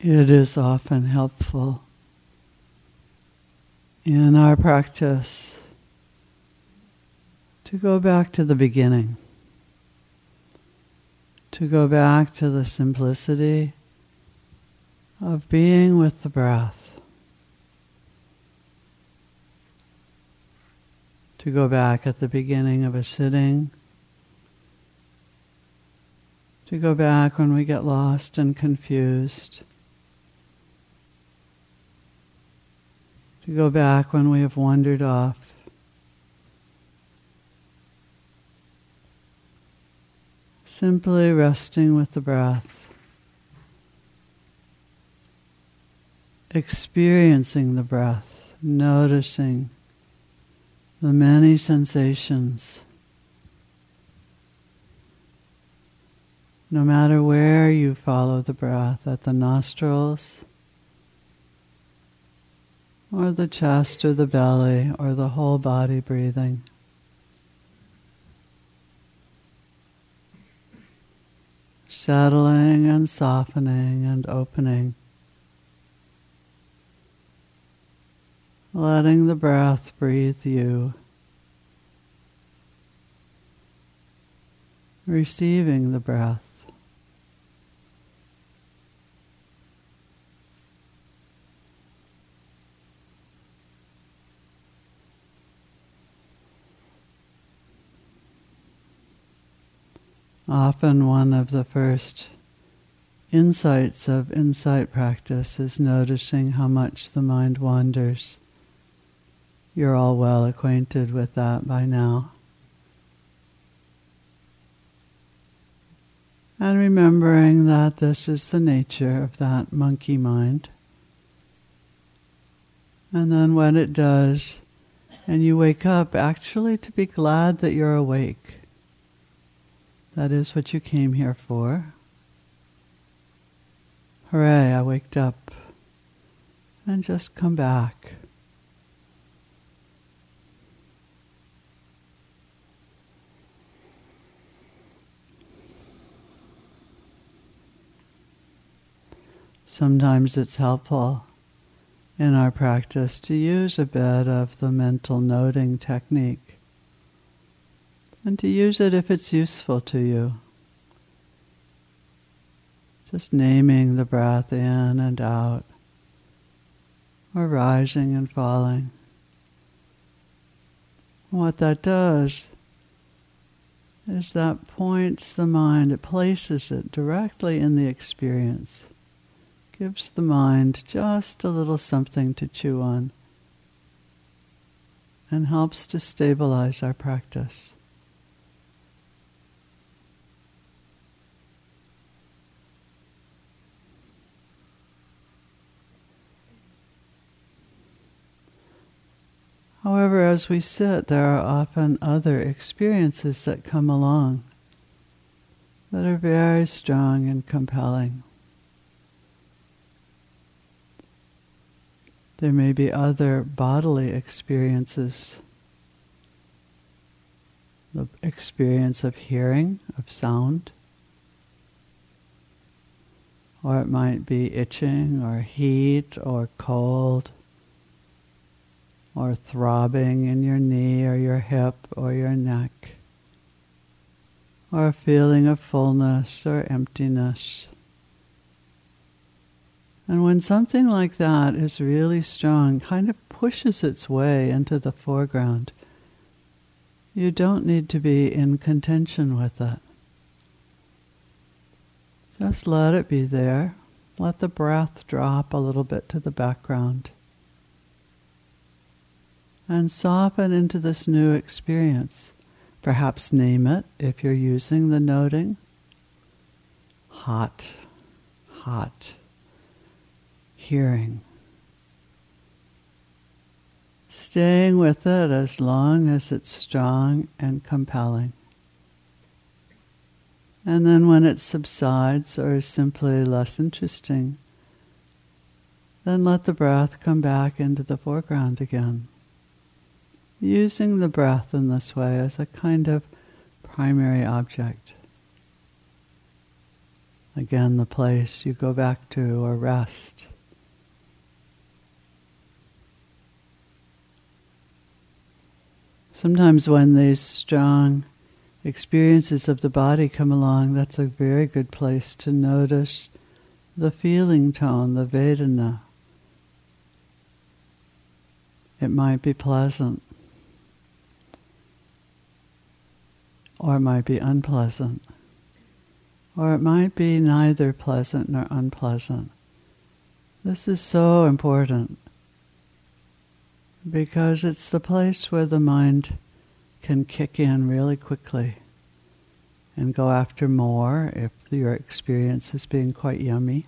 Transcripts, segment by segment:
it is often helpful in our practice to go back to the beginning, to go back to the simplicity of being with the breath, to go back at the beginning of a sitting, to go back when we get lost and confused, to go back when we have wandered off, simply resting with the breath, experiencing the breath, noticing the many sensations. No matter where you follow the breath, at the nostrils, or the chest or the belly or the whole body breathing. Settling and softening and opening. Letting the breath breathe you. Receiving the breath. Often one of the first insights of insight practice is noticing how much the mind wanders. You're all well acquainted with that by now. And remembering that this is the nature of that monkey mind. And then when it does, and you wake up, actually to be glad that you're awake. That is what you came here for. Hooray, I waked up. And just come back. Sometimes it's helpful in our practice to use a bit of the mental noting technique. And to use it if it's useful to you. Just naming the breath in and out, or rising and falling. And what that does is that points the mind, it places it directly in the experience, gives the mind just a little something to chew on, and helps to stabilize our practice. However, as we sit, there are often other experiences that come along that are very strong and compelling. There may be other bodily experiences, the experience of hearing, of sound, or it might be itching, or heat, or cold, or throbbing in your knee or your hip or your neck, or a feeling of fullness or emptiness. And when something like that is really strong, kind of pushes its way into the foreground, you don't need to be in contention with it. Just let it be there. Let the breath drop a little bit to the background. And soften into this new experience. Perhaps name it if you're using the noting. Hot, hot, hearing. Staying with it as long as it's strong and compelling. And then when it subsides or is simply less interesting, then let the breath come back into the foreground again. Using the breath in this way as a kind of primary object, Again, the place you go back to or rest. Sometimes when these strong experiences of the body come along, that's a very good place to notice the feeling tone, the Vedana. It might be pleasant, or it might be unpleasant, or it might be neither pleasant nor unpleasant. This is so important because it's the place where the mind can kick in really quickly and go after more if your experience is being quite yummy,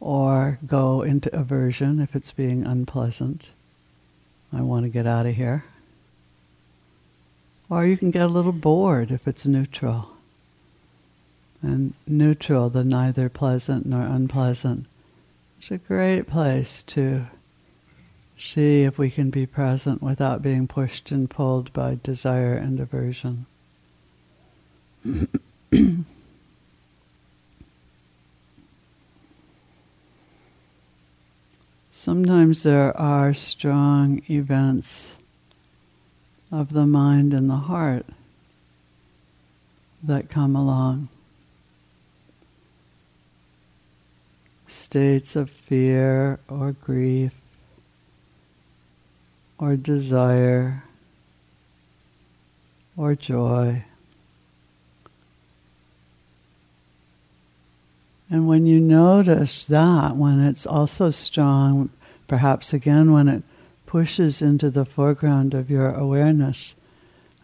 or go into aversion if it's being unpleasant. I want to get out of here. Or you can get a little bored if it's neutral. And neutral, the neither pleasant nor unpleasant, it's a great place to see if we can be present without being pushed and pulled by desire and aversion. Sometimes there are strong events of the mind and the heart that come along. States of fear or grief or desire or joy. And when you notice that, when it's also strong, perhaps again when it pushes into the foreground of your awareness,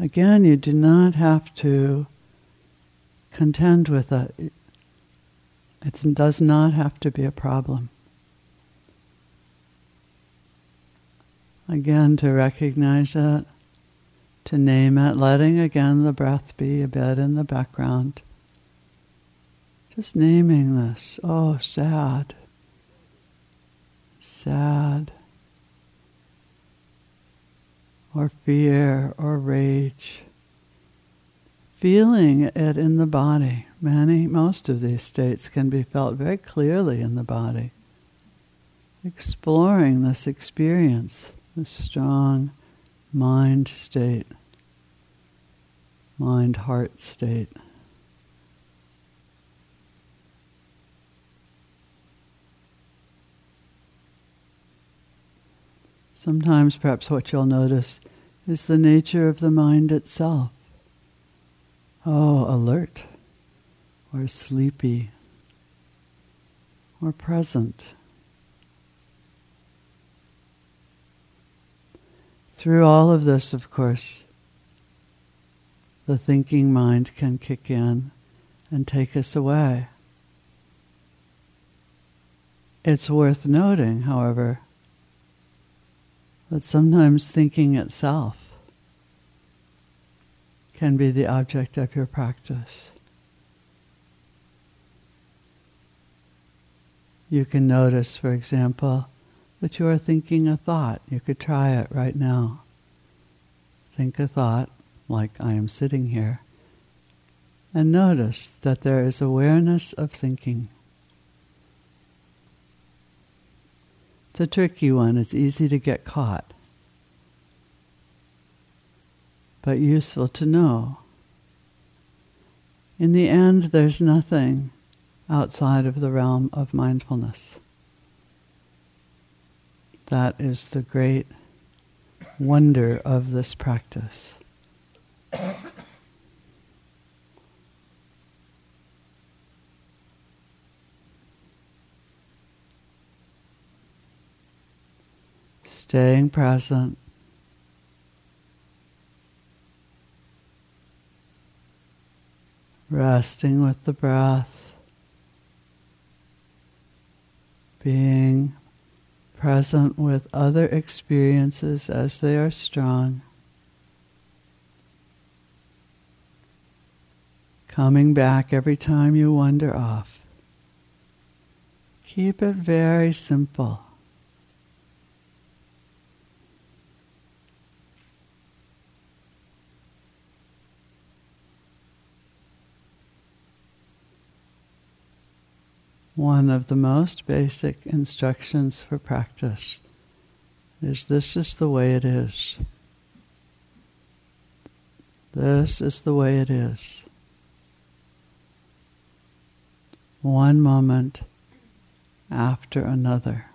again you do not have to contend with it. It does not have to be a problem. Again, to recognize it, to name it, letting again the breath be a bit in the background. Just naming this, oh, sad, sad, or fear, or rage. Feeling it in the body. Most of these states can be felt very clearly in the body. Exploring this experience, this strong mind state, mind-heart state. Sometimes perhaps what you'll notice is the nature of the mind itself. Oh, alert, or sleepy, or present. Through all of this, of course, the thinking mind can kick in and take us away. It's worth noting, however, that sometimes thinking itself can be the object of your practice. You can notice, for example, that you are thinking a thought. You could try it right now. Think a thought, like I am sitting here, and notice that there is awareness of thinking. It's a tricky one. It's easy to get caught, but useful to know. In the end, there's nothing outside of the realm of mindfulness. That is the great wonder of this practice. Staying present, resting with the breath, being present with other experiences as they are strong, coming back every time you wander off. Keep it very simple. one of the most basic instructions for practice is this is the way it is. This is the way it is. One moment after another.